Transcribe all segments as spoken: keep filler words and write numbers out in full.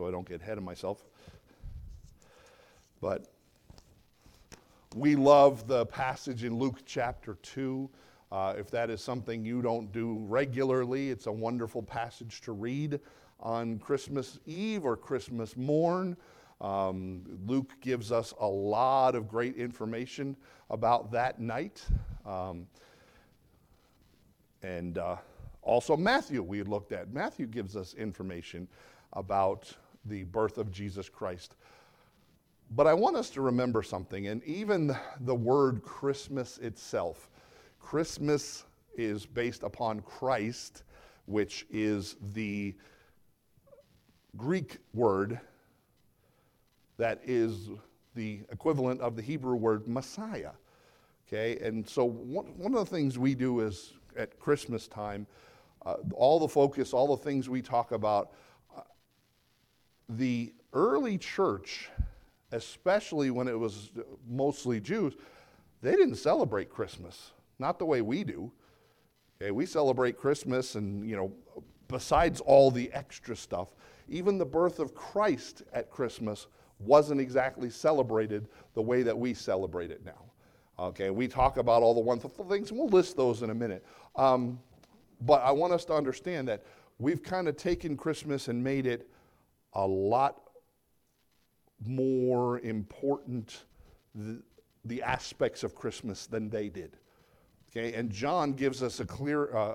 so I don't get ahead of myself. But we love the passage in Luke chapter two. Uh, if that is something you don't do regularly, it's a wonderful passage to read on Christmas Eve or Christmas morn. Um, Luke gives us a lot of great information about that night. Um, and uh, also Matthew, we looked at. Matthew gives us information about the birth of Jesus Christ. But I want us to remember something, and even the word Christmas itself. Christmas is based upon Christ, which is the Greek word that is the equivalent of the Hebrew word Messiah. Okay, and so one, one of the things we do is at Christmas time, uh, all the focus, all the things we talk about, uh, the early church, especially when it was mostly Jews, they didn't celebrate Christmas, not the way we do. Okay, we celebrate Christmas and, you know, besides all the extra stuff, even the birth of Christ at Christmas wasn't exactly celebrated the way that we celebrate it now. Okay, we talk about all the wonderful things, and we'll list those in a minute. Um, but I want us to understand that we've kind of taken Christmas and made it a lot more important, the, the aspects of Christmas than they did. Okay, and John gives us a clear uh,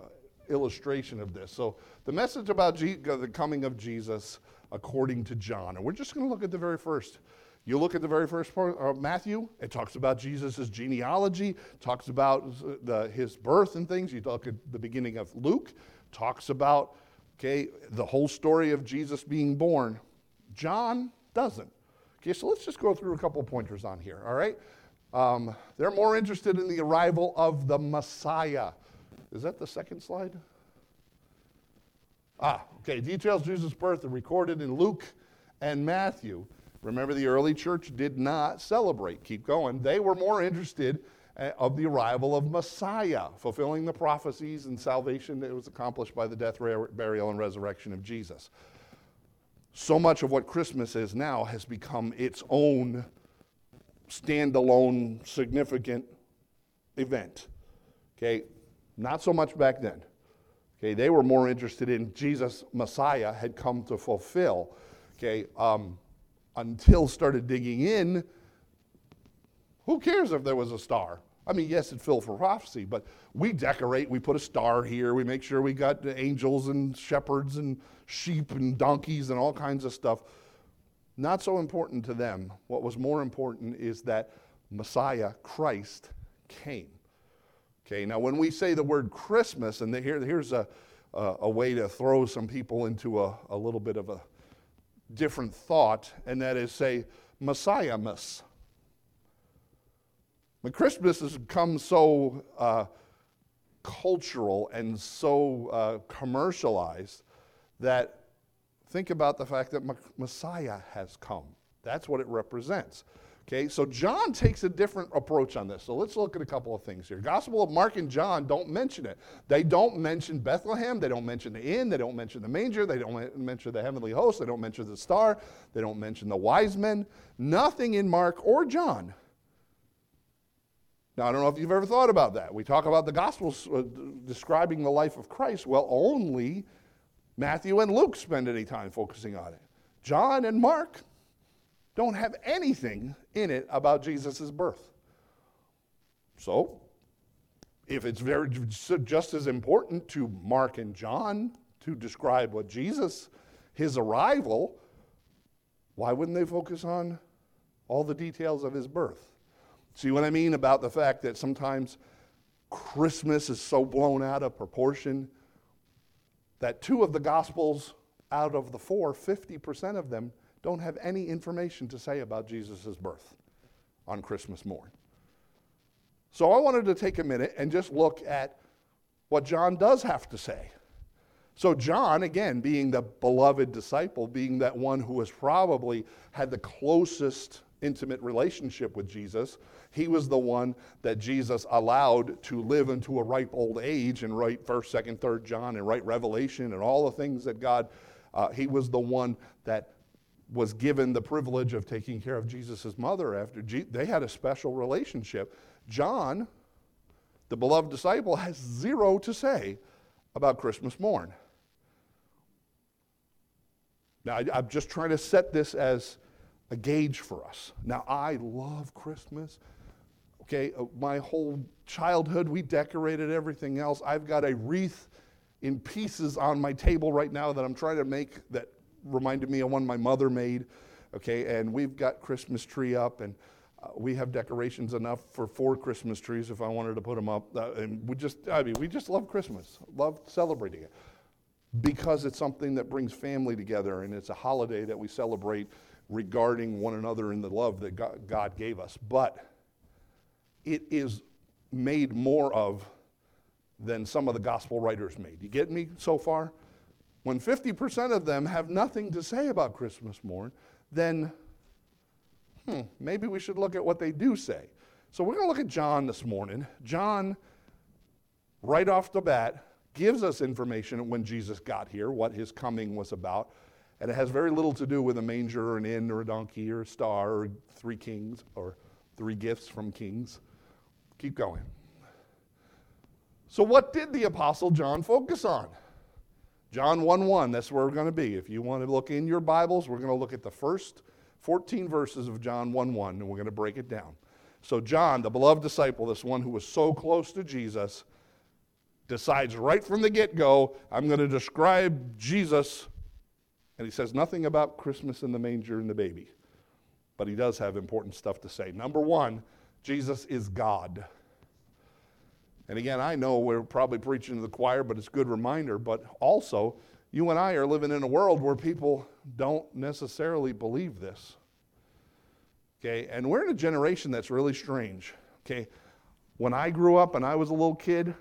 illustration of this. So the message about Je- the coming of Jesus according to John, and we're just going to look at the very first. You look at the very first part of Matthew, it talks about Jesus' genealogy, talks about the, his birth and things. You look at the beginning of Luke, talks about, okay, the whole story of Jesus being born. John doesn't. Okay, so let's just go through a couple pointers on here, all right? Um, they're more interested in the arrival of the Messiah. Is that the second slide? Ah, okay, details of Jesus' birth are recorded in Luke and Matthew. Remember, the early church did not celebrate. Keep going. They were more interested uh, of the arrival of Messiah, fulfilling the prophecies and salvation that was accomplished by the death, burial, and resurrection of Jesus. So much of what Christmas is now has become its own standalone, significant event. Okay, not so much back then. Okay, they were more interested in Jesus, Messiah, had come to fulfill. Okay, um, until started digging in, who cares if there was a star? I mean, yes, it filled for prophecy, but we decorate, we put a star here, we make sure we got angels and shepherds and sheep and donkeys and all kinds of stuff. Not so important to them. What was more important is that Messiah, Christ, came. Okay, now when we say the word Christmas, and here, here's a, a, a way to throw some people into a, a little bit of a different thought, and that is, say, Messiah-mas. But Christmas has become so uh, cultural and so uh, commercialized that think about the fact that Messiah has come. That's what it represents. Okay, so John takes a different approach on this. So let's look at a couple of things here. Gospel of Mark and John don't mention it. They don't mention Bethlehem. They don't mention the inn. They don't mention the manger. They don't mention the heavenly host. They don't mention the star. They don't mention the wise men. Nothing in Mark or John. Now, I don't know if you've ever thought about that. We talk about the Gospels uh, describing the life of Christ. Well, only Matthew and Luke spend any time focusing on it. John and Mark don't have anything in it about Jesus' birth. So, if it's very just as important to Mark and John to describe what Jesus, his arrival, why wouldn't they focus on all the details of his birth? See what I mean about the fact that sometimes Christmas is so blown out of proportion that two of the Gospels out of the four, fifty percent of them, don't have any information to say about Jesus' birth on Christmas morn. So I wanted to take a minute and just look at what John does have to say. So John, again, being the beloved disciple, being that one who was probably had the closest intimate relationship with Jesus, he was the one that Jesus allowed to live into a ripe old age and write first, second, third John and write Revelation and all the things that God, uh, he was the one that was given the privilege of taking care of Jesus' mother after Je- they had a special relationship. John, the beloved disciple, has zero to say about Christmas morn. Now, I, I'm just trying to set this as a gauge for us. Now, I love Christmas. Okay, my whole childhood, we decorated everything else. I've got a wreath in pieces on my table right now that I'm trying to make that reminded me of one my mother made. Okay, and we've got Christmas tree up, and uh, we have decorations enough for four Christmas trees if I wanted to put them up. Uh, and we just, I mean, we just love Christmas, love celebrating it, because it's something that brings family together, and it's a holiday that we celebrate regarding one another in the love that God gave us. But it is made more of than some of the gospel writers made. You get me so far? When fifty percent of them have nothing to say about Christmas morn, then hmm, maybe we should look at what they do say. So we're going to look at John this morning. John, right off the bat, gives us information when Jesus got here, what his coming was about, and it has very little to do with a manger or an inn or a donkey or a star or three kings or three gifts from kings. Keep going. So what did the Apostle John focus on? John one one, that's where we're going to be. If you want to look in your Bibles, we're going to look at the first fourteen verses of John one one, and we're going to break it down. So John, the beloved disciple, this one who was so close to Jesus, decides right from the get-go, I'm going to describe Jesus, and he says nothing about Christmas and the manger and the baby. But he does have important stuff to say. Number one, Jesus is God. And again, I know we're probably preaching to the choir, but it's a good reminder. But also, you and I are living in a world where people don't necessarily believe this. Okay, and we're in a generation that's really strange. Okay, when I grew up and I was a little kid,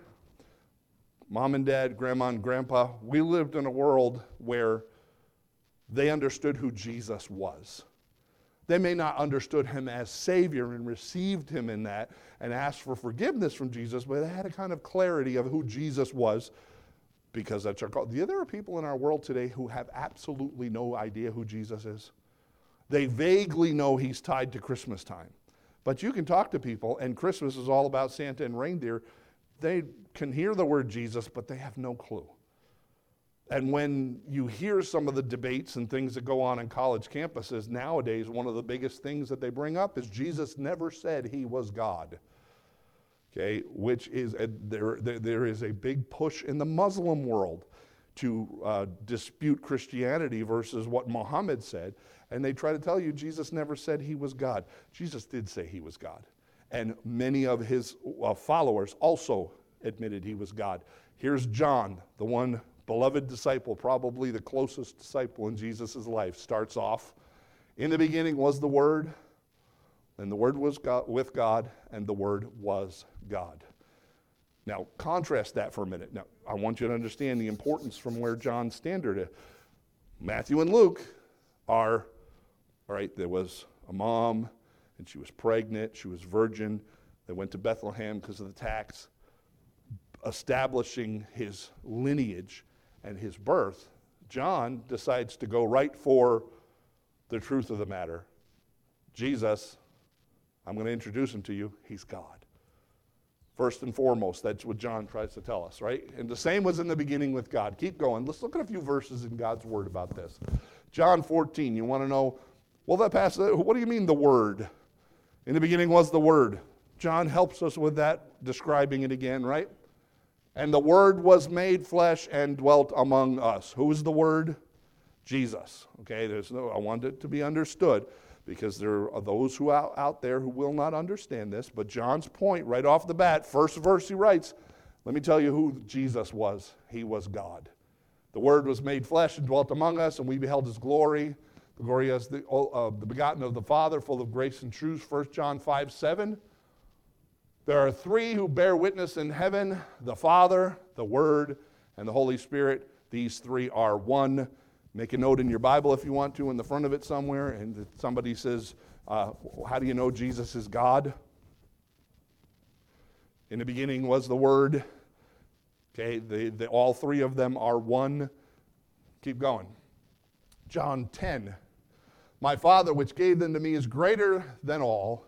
Mom and Dad, Grandma and Grandpa, we lived in a world where they understood who Jesus was. They may not understood him as Savior and received him in that and asked for forgiveness from Jesus, but they had a kind of clarity of who Jesus was because that's our call. There are people in our world today who have absolutely no idea who Jesus is. They vaguely know he's tied to Christmas time. But you can talk to people, and Christmas is all about Santa and reindeer. They can hear the word Jesus, but they have no clue. And when you hear some of the debates and things that go on in college campuses nowadays, one of the biggest things that they bring up is Jesus never said he was God. Okay, which is, a, there, there, there is a big push in the Muslim world to uh, dispute Christianity versus what Muhammad said. And they try to tell you Jesus never said he was God. Jesus did say he was God. And many of his uh, followers also admitted he was God. Here's John, the one beloved disciple, probably the closest disciple in Jesus' life, starts off, in the beginning was the Word, and the Word was God, with God, and the Word was God. Now, contrast that for a minute. Now, I want you to understand the importance from where John's standard is. Matthew and Luke are, all right, there was a mom, and she was pregnant, she was virgin, they went to Bethlehem because of the tax, establishing his lineage and his birth. John decides to go right for the truth of the matter. Jesus, I'm going to introduce him to you, he's God. First and foremost, that's what John tries to tell us, right? And the same was in the beginning with God. Keep going. Let's look at a few verses in God's word about this. John fourteen, you want to know, well, that passage, what do you mean the word? In the beginning was the word. John helps us with that, describing it again, right? And the Word was made flesh and dwelt among us. Who is the Word? Jesus. Okay, there's no, I want it to be understood because there are those who out, out there who will not understand this. But John's point right off the bat, first verse he writes, let me tell you who Jesus was. He was God. The Word was made flesh and dwelt among us, and we beheld His glory. The glory as the, uh, the begotten of the Father, full of grace and truth. First John five seven. There are three who bear witness in heaven, the Father, the Word, and the Holy Spirit. These three are one. Make a note in your Bible if you want to, in the front of it somewhere, and somebody says, uh, how do you know Jesus is God? In the beginning was the Word. Okay, the, the, all three of them are one. Keep going. John ten. My Father, which gave them to me, is greater than all.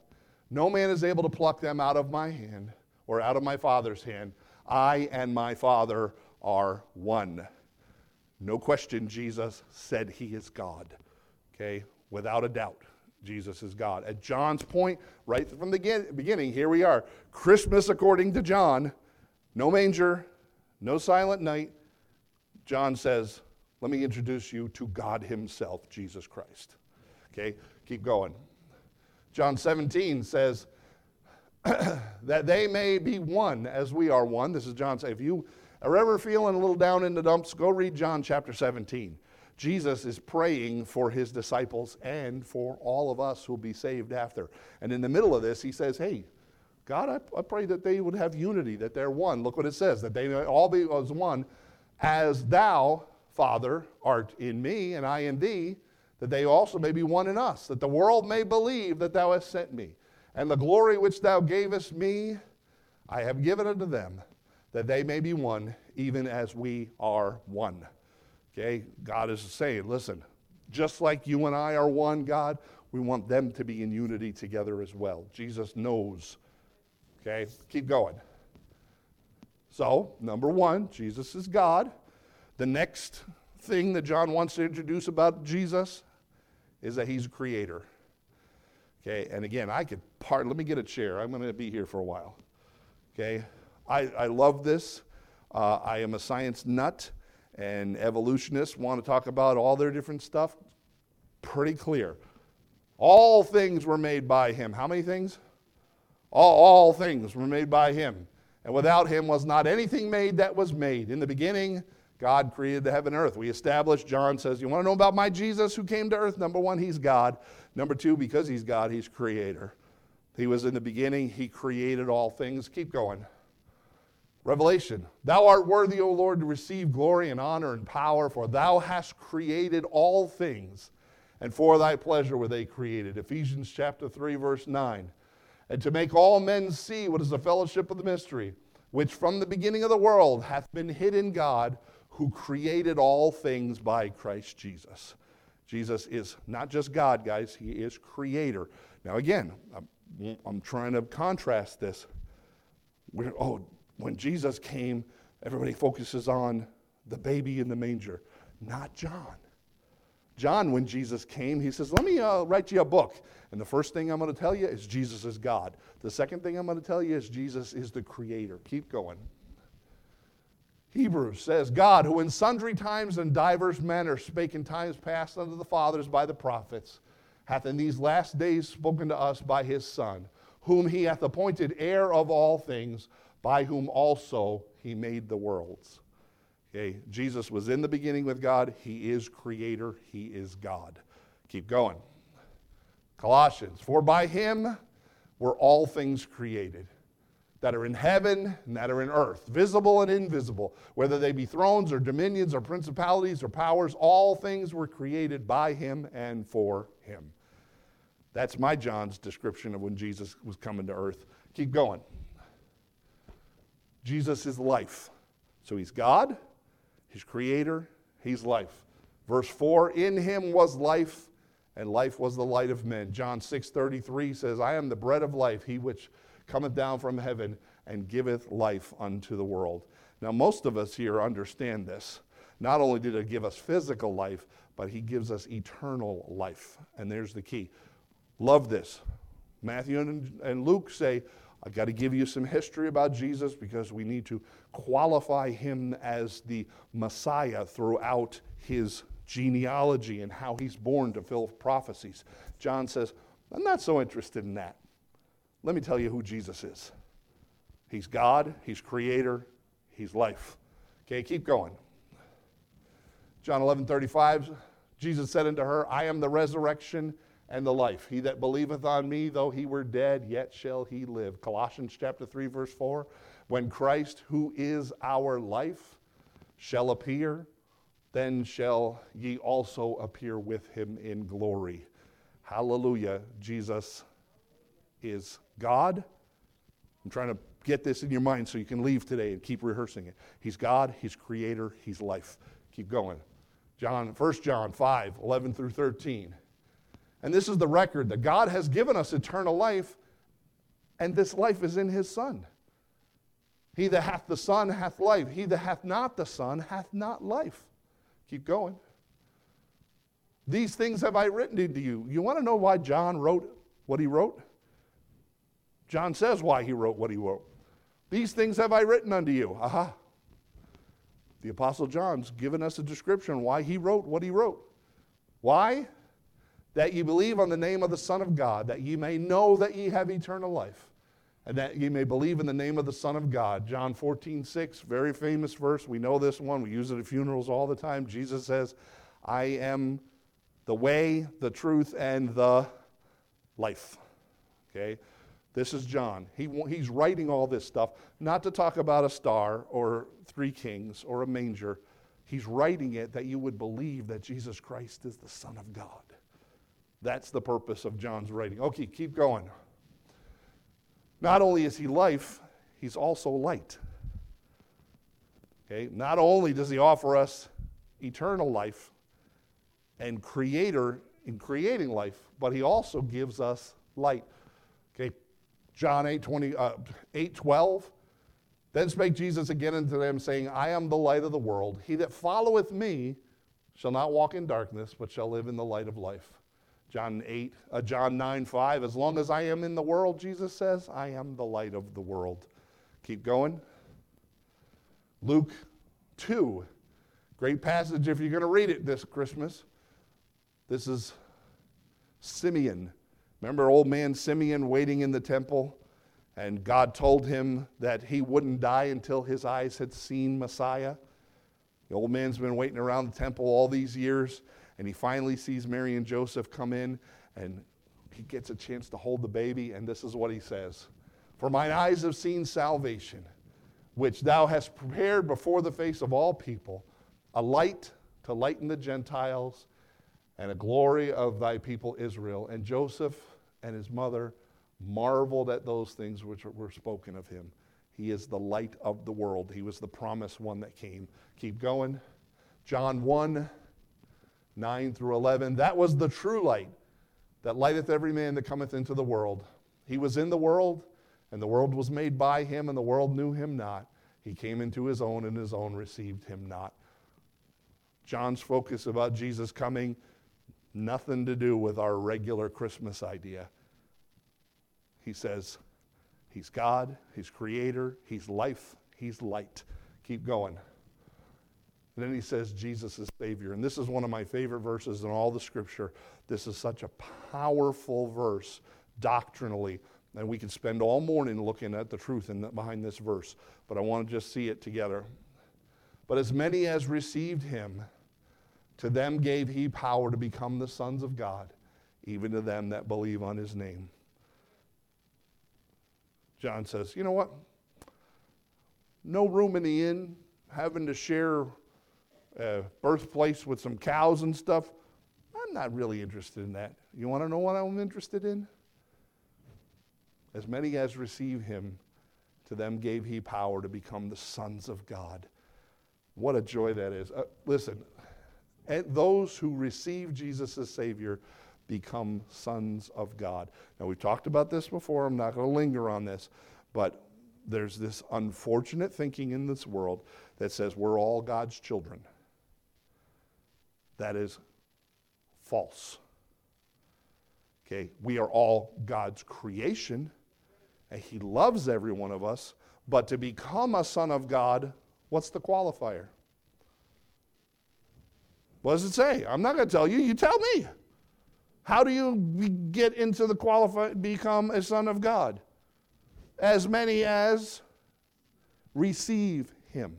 No man is able to pluck them out of my hand or out of my Father's hand. I and my Father are one. No question, Jesus said he is God. Okay? Without a doubt, Jesus is God. At John's point, right from the beginning, here we are. Christmas, according to John, no manger, no silent night. John says, let me introduce you to God himself, Jesus Christ. Okay, keep going. John seventeen says, that they may be one as we are one. This is John. If you are ever feeling a little down in the dumps, go read John chapter seventeen. Jesus is praying for his disciples and for all of us who will be saved after. And in the middle of this, he says, hey, God, I, I pray that they would have unity, that they're one. Look what it says, that they may all be as one, as thou, Father, art in me, and I in thee, that they also may be one in us, that the world may believe that thou hast sent me. And the glory which thou gavest me, I have given unto them, that they may be one, even as we are one. Okay, God is saying, listen, just like you and I are one, God, we want them to be in unity together as well. Jesus knows. Okay, keep going. So, number one, Jesus is God. The next thing that John wants to introduce about Jesus is that he's a creator. Okay, and again, I could part, let me get a chair. I'm going to be here for a while. Okay, I, I love this. Uh, I am a science nut. And evolutionists want to talk about all their different stuff. Pretty clear. All things were made by him. How many things? All, all things were made by him. And without him was not anything made that was made. In the beginning, God created the heaven and earth. We established, John says, you want to know about my Jesus who came to earth? Number one, he's God. Number two, because he's God, he's creator. He was in the beginning. He created all things. Keep going. Revelation, thou art worthy, O Lord, to receive glory and honor and power, for thou hast created all things, and for thy pleasure were they created. Ephesians chapter three, verse nine. And to make all men see what is the fellowship of the mystery, which from the beginning of the world hath been hid in God, who created all things by Christ Jesus. Jesus is not just God, guys. He is creator. Now again, I'm, I'm trying to contrast this. We're, oh, When Jesus came, everybody focuses on the baby in the manger, not John. John, when Jesus came, he says, let me uh, write you a book. And the first thing I'm going to tell you is Jesus is God. The second thing I'm going to tell you is Jesus is the creator. Keep going. Hebrews says, God, who in sundry times and divers manner spake in times past unto the fathers by the prophets, hath in these last days spoken to us by his Son, whom he hath appointed heir of all things, by whom also he made the worlds. Okay, Jesus was in the beginning with God. He is creator. He is God. Keep going. Colossians, for by him were all things created, that are in heaven and that are in earth, visible and invisible, whether they be thrones or dominions or principalities or powers, all things were created by him and for him. That's my John's description of when Jesus was coming to earth. Keep going. Jesus is life. So he's God, he's creator, he's life. Verse four, in him was life, and life was the light of men. John six thirty-three says, I am the bread of life, he which cometh down from heaven and giveth life unto the world. Now most of us here understand this. Not only did he give us physical life, but he gives us eternal life. And there's the key. Love this. Matthew and Luke say, I've got to give you some history about Jesus because we need to qualify him as the Messiah throughout his genealogy and how he's born to fill prophecies. John says, I'm not so interested in that. Let me tell you who Jesus is. He's God, he's creator, he's life. Okay, keep going. John eleven thirty-five, Jesus said unto her, I am the resurrection and the life. He that believeth on me, though he were dead, yet shall he live. Colossians chapter three, verse four. When Christ, who is our life, shall appear, then shall ye also appear with him in glory. Hallelujah. Jesus is God. I'm trying to get this in your mind so you can leave today and keep rehearsing it. He's God, he's creator, he's life. Keep going. John, First John five, eleven through thirteen. And this is the record, that God has given us eternal life, and this life is in his Son. He that hath the Son hath life. He that hath not the Son hath not life. Keep going. These things have I written to you. You want to know why John wrote what he wrote? John says why he wrote what he wrote. These things have I written unto you. Aha. The Apostle John's given us a description why he wrote what he wrote. Why? That ye believe on the name of the Son of God, that ye may know that ye have eternal life, and that ye may believe in the name of the Son of God. John fourteen six, very famous verse. We know this one. We use it at funerals all the time. Jesus says, I am the way, the truth, and the life. Okay? This is John. He, he's writing all this stuff, not to talk about a star or three kings or a manger. He's writing it that you would believe that Jesus Christ is the Son of God. That's the purpose of John's writing. Okay, keep going. Not only is he life, he's also light. Okay? Not only does he offer us eternal life and creator in creating life, but he also gives us light. Okay, John eight twelve. Then spake Jesus again unto them, saying, I am the light of the world. He that followeth me shall not walk in darkness, but shall live in the light of life. John eight, uh, John nine five, as long as I am in the world, Jesus says, I am the light of the world. Keep going. Luke two, great passage if you're going to read it this Christmas. This is Simeon. Remember old man Simeon waiting in the temple? And God told him that he wouldn't die until his eyes had seen Messiah. The old man's been waiting around the temple all these years. And he finally sees Mary and Joseph come in, and he gets a chance to hold the baby, and this is what he says. For mine eyes have seen salvation, which thou hast prepared before the face of all people, a light to lighten the Gentiles, and a glory of thy people Israel. And Joseph and his mother marveled at those things which were spoken of him. He is the light of the world. He was the promised one that came. Keep going. John one, nine through eleven, that was the true light that lighteth every man that cometh into the world. He was in the world, and the world was made by him, and the world knew him not. He came into his own, and his own received him not. John's focus about Jesus coming, nothing to do with our regular Christmas idea. He says, he's God, he's creator, he's life, he's light. Keep going. And then he says, Jesus is Savior. And this is one of my favorite verses in all the Scripture. This is such a powerful verse doctrinally. And we can spend all morning looking at the truth in the, behind this verse. But I want to just see it together. But as many as received him, to them gave he power to become the sons of God, even to them that believe on his name. John says, you know what? No room in the inn, having to share Uh, birthplace with some cows and stuff. I'm not really interested in that. You want to know what I'm interested in? As many as receive him, to them gave he power to become the sons of God. What a joy that is. Uh, listen, and those who receive Jesus as Savior become sons of God. Now, we've talked about this before. I'm not going to linger on this, but there's this unfortunate thinking in this world that says we're all God's children. That is false. Okay, we are all God's creation, and he loves every one of us, but to become a son of God, what's the qualifier? What does it say? I'm not going to tell you, you tell me. How do you get into the qualifi- become a son of God? As many as receive him.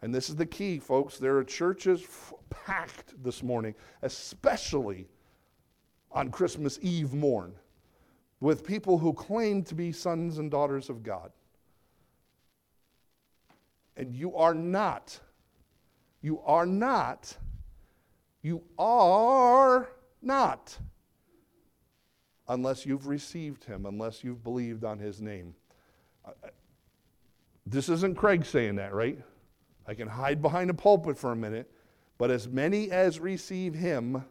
And this is the key, folks. There are churches f- packed this morning, especially on Christmas Eve morn, with people who claim to be sons and daughters of God. And you are not. You are not. You are not. Unless you've received him, unless you've believed on his name. This isn't Craig saying that, right? I can hide behind a pulpit for a minute, but as many as receive him,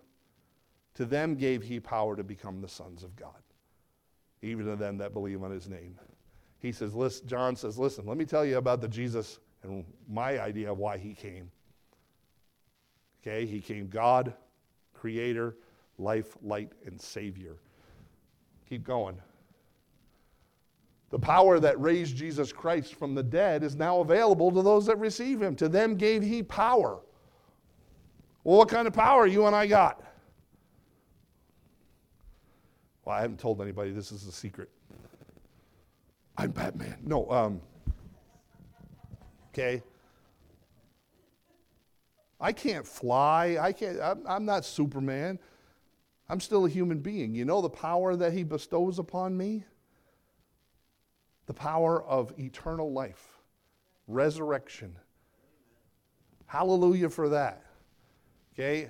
To them gave he power to become the sons of God, even to them that believe on his name. He says, listen, John says, listen, let me tell you about the Jesus and my idea of why he came. Okay, he came God, creator, life, light, and savior. Keep going. The power that raised Jesus Christ from the dead is now available to those that receive him. To them gave he power. Well, what kind of power you and I got? Well, I haven't told anybody. This is a secret. I'm Batman. No, um, okay. I can't fly. I can't, I'm, I'm not Superman. I'm still a human being. You know the power that he bestows upon me? The power of eternal life, resurrection. Hallelujah for that. Okay?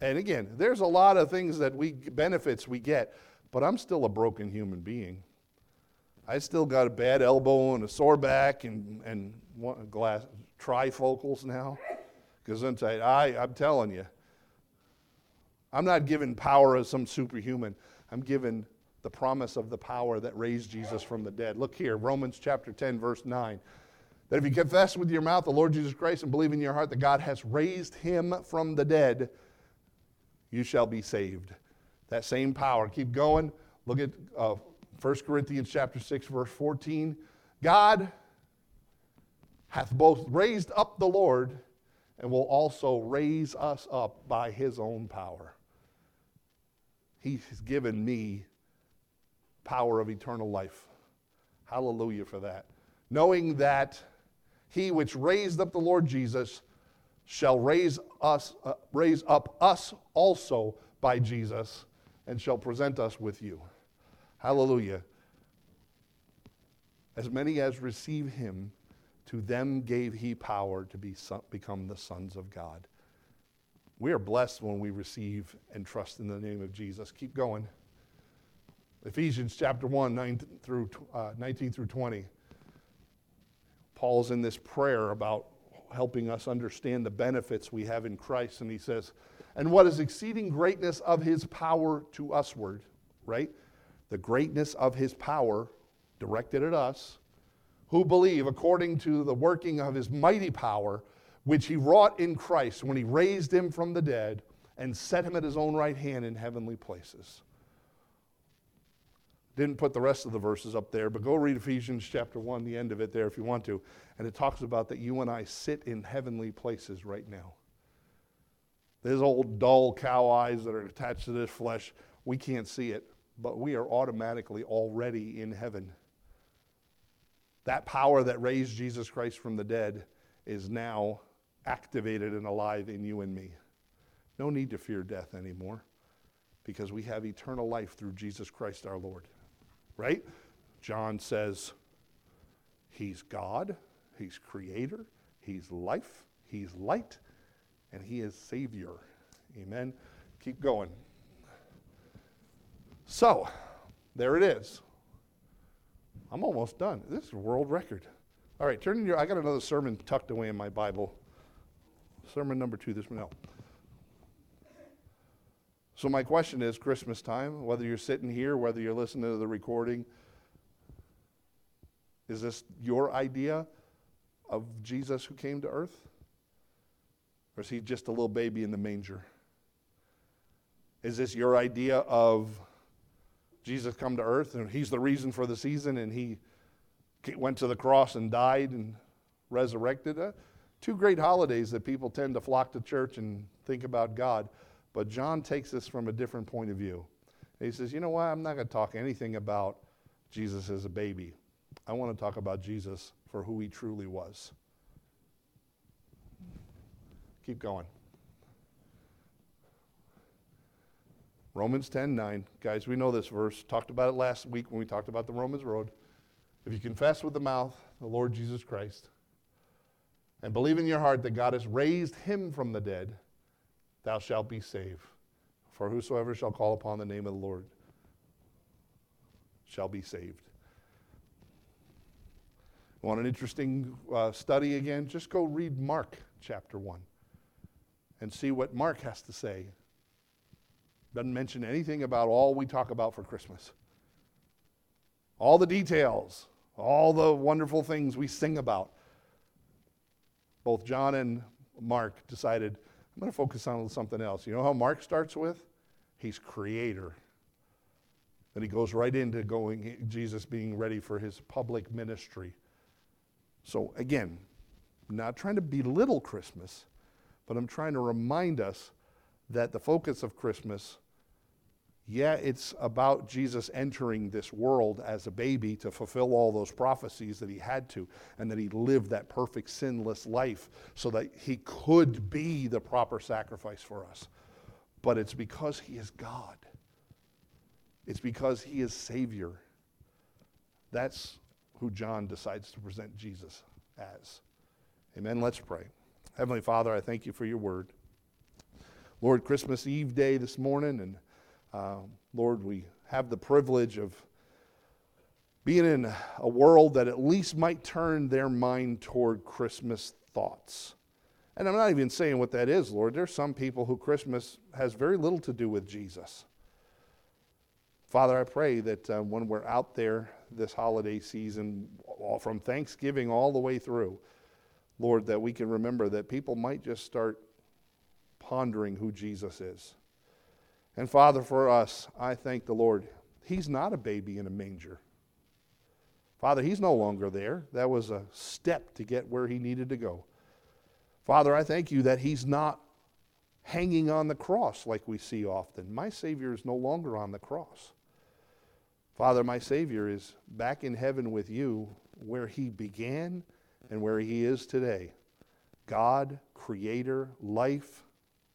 And again, there's a lot of things that we benefits we get, but I'm still a broken human being. I still got a bad elbow and a sore back and and one glass trifocals now. Because I, I'm telling you, I'm not given power as some superhuman. I'm given the promise of the power that raised Jesus from the dead. Look here, Romans chapter ten, verse nine. That if you confess with your mouth the Lord Jesus Christ and believe in your heart that God has raised him from the dead, you shall be saved. That same power. Keep going. Look at uh, First Corinthians chapter six, verse fourteen. God hath both raised up the Lord and will also raise us up by his own power. He's given me power of eternal life. Hallelujah for that. Knowing that he which raised up the Lord Jesus shall raise us, uh, raise up us also by Jesus and shall present us with you. Hallelujah. As many as receive him, to them gave he power to be son, become the sons of God. We are blessed when we receive and trust in the name of Jesus. Keep going. Ephesians chapter one, nineteen through twenty. Paul's in this prayer about helping us understand the benefits we have in Christ. And he says, and what is exceeding greatness of his power to usward, right? The greatness of his power directed at us, who believe according to the working of his mighty power, which he wrought in Christ when he raised him from the dead and set him at his own right hand in heavenly places. Didn't put the rest of the verses up there, but go read Ephesians chapter one, the end of it there if you want to. And it talks about that you and I sit in heavenly places right now. There's old dull cow eyes that are attached to this flesh. We can't see it, but we are automatically already in heaven. That power that raised Jesus Christ from the dead is now activated and alive in you and me. No need to fear death anymore because we have eternal life through Jesus Christ our Lord. Right? John says, he's God, he's creator, he's life, he's light, and he is savior. Amen. Keep going. So, there it is. I'm almost done. This is a world record. All right, turn in your, I got another sermon tucked away in my Bible. Sermon number two, this one, no. So my question is, Christmas time, whether you're sitting here, whether you're listening to the recording, is this your idea of Jesus who came to earth? Or is he just a little baby in the manger? Is this your idea of Jesus come to earth and he's the reason for the season and he went to the cross and died and resurrected? Uh, two great holidays that people tend to flock to church and think about God. But John takes this from a different point of view. He says, you know what? I'm not going to talk anything about Jesus as a baby. I want to talk about Jesus for who he truly was. Keep going. Romans ten nine. Guys, we know this verse. Talked about it last week when we talked about the Romans road. If you confess with the mouth the Lord Jesus Christ and believe in your heart that God has raised him from the dead, thou shalt be saved. For whosoever shall call upon the name of the Lord shall be saved. Want an interesting uh, study again? Just go read Mark chapter one and see what Mark has to say Doesn't mention anything about all we talk about for Christmas. All the details, all the wonderful things we sing about. Both John and Mark decided, I'm going to focus on something else. You know how Mark starts with? He's creator. Then he goes right into going, Jesus being ready for his public ministry. So again, not trying to belittle Christmas, but I'm trying to remind us that the focus of Christmas, yeah, it's about Jesus entering this world as a baby to fulfill all those prophecies that he had to, and that he lived that perfect sinless life so that he could be the proper sacrifice for us. But it's because he is God. It's because he is Savior. That's who John decides to present Jesus as. Amen. Let's pray. Heavenly Father, I thank you for your word. Lord, Christmas Eve day this morning, and uh, Lord, we have the privilege of being in a world that at least might turn their mind toward Christmas thoughts. And I'm not even saying what that is, Lord. There's some people who Christmas has very little to do with Jesus. Father, I pray that uh, when we're out there this holiday season, all from Thanksgiving all the way through, Lord, that we can remember that people might just start pondering who Jesus is. And Father, for us, I thank the Lord. He's not a baby in a manger. Father, he's no longer there. That was a step to get where he needed to go. Father, I thank you that he's not hanging on the cross like we see often. My Savior is no longer on the cross. Father, my Savior is back in heaven with you, where he began and where he is today. God, Creator, life,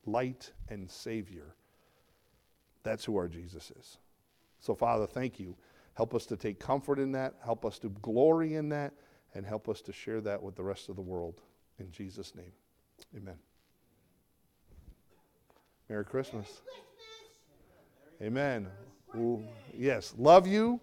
light, and Savior. That's who our Jesus is. So, Father, thank you. Help us to take comfort in that. Help us to glory in that. And help us to share that with the rest of the world. In Jesus' name, amen. Merry Christmas. Merry Christmas. Amen. Ooh, yes, love you.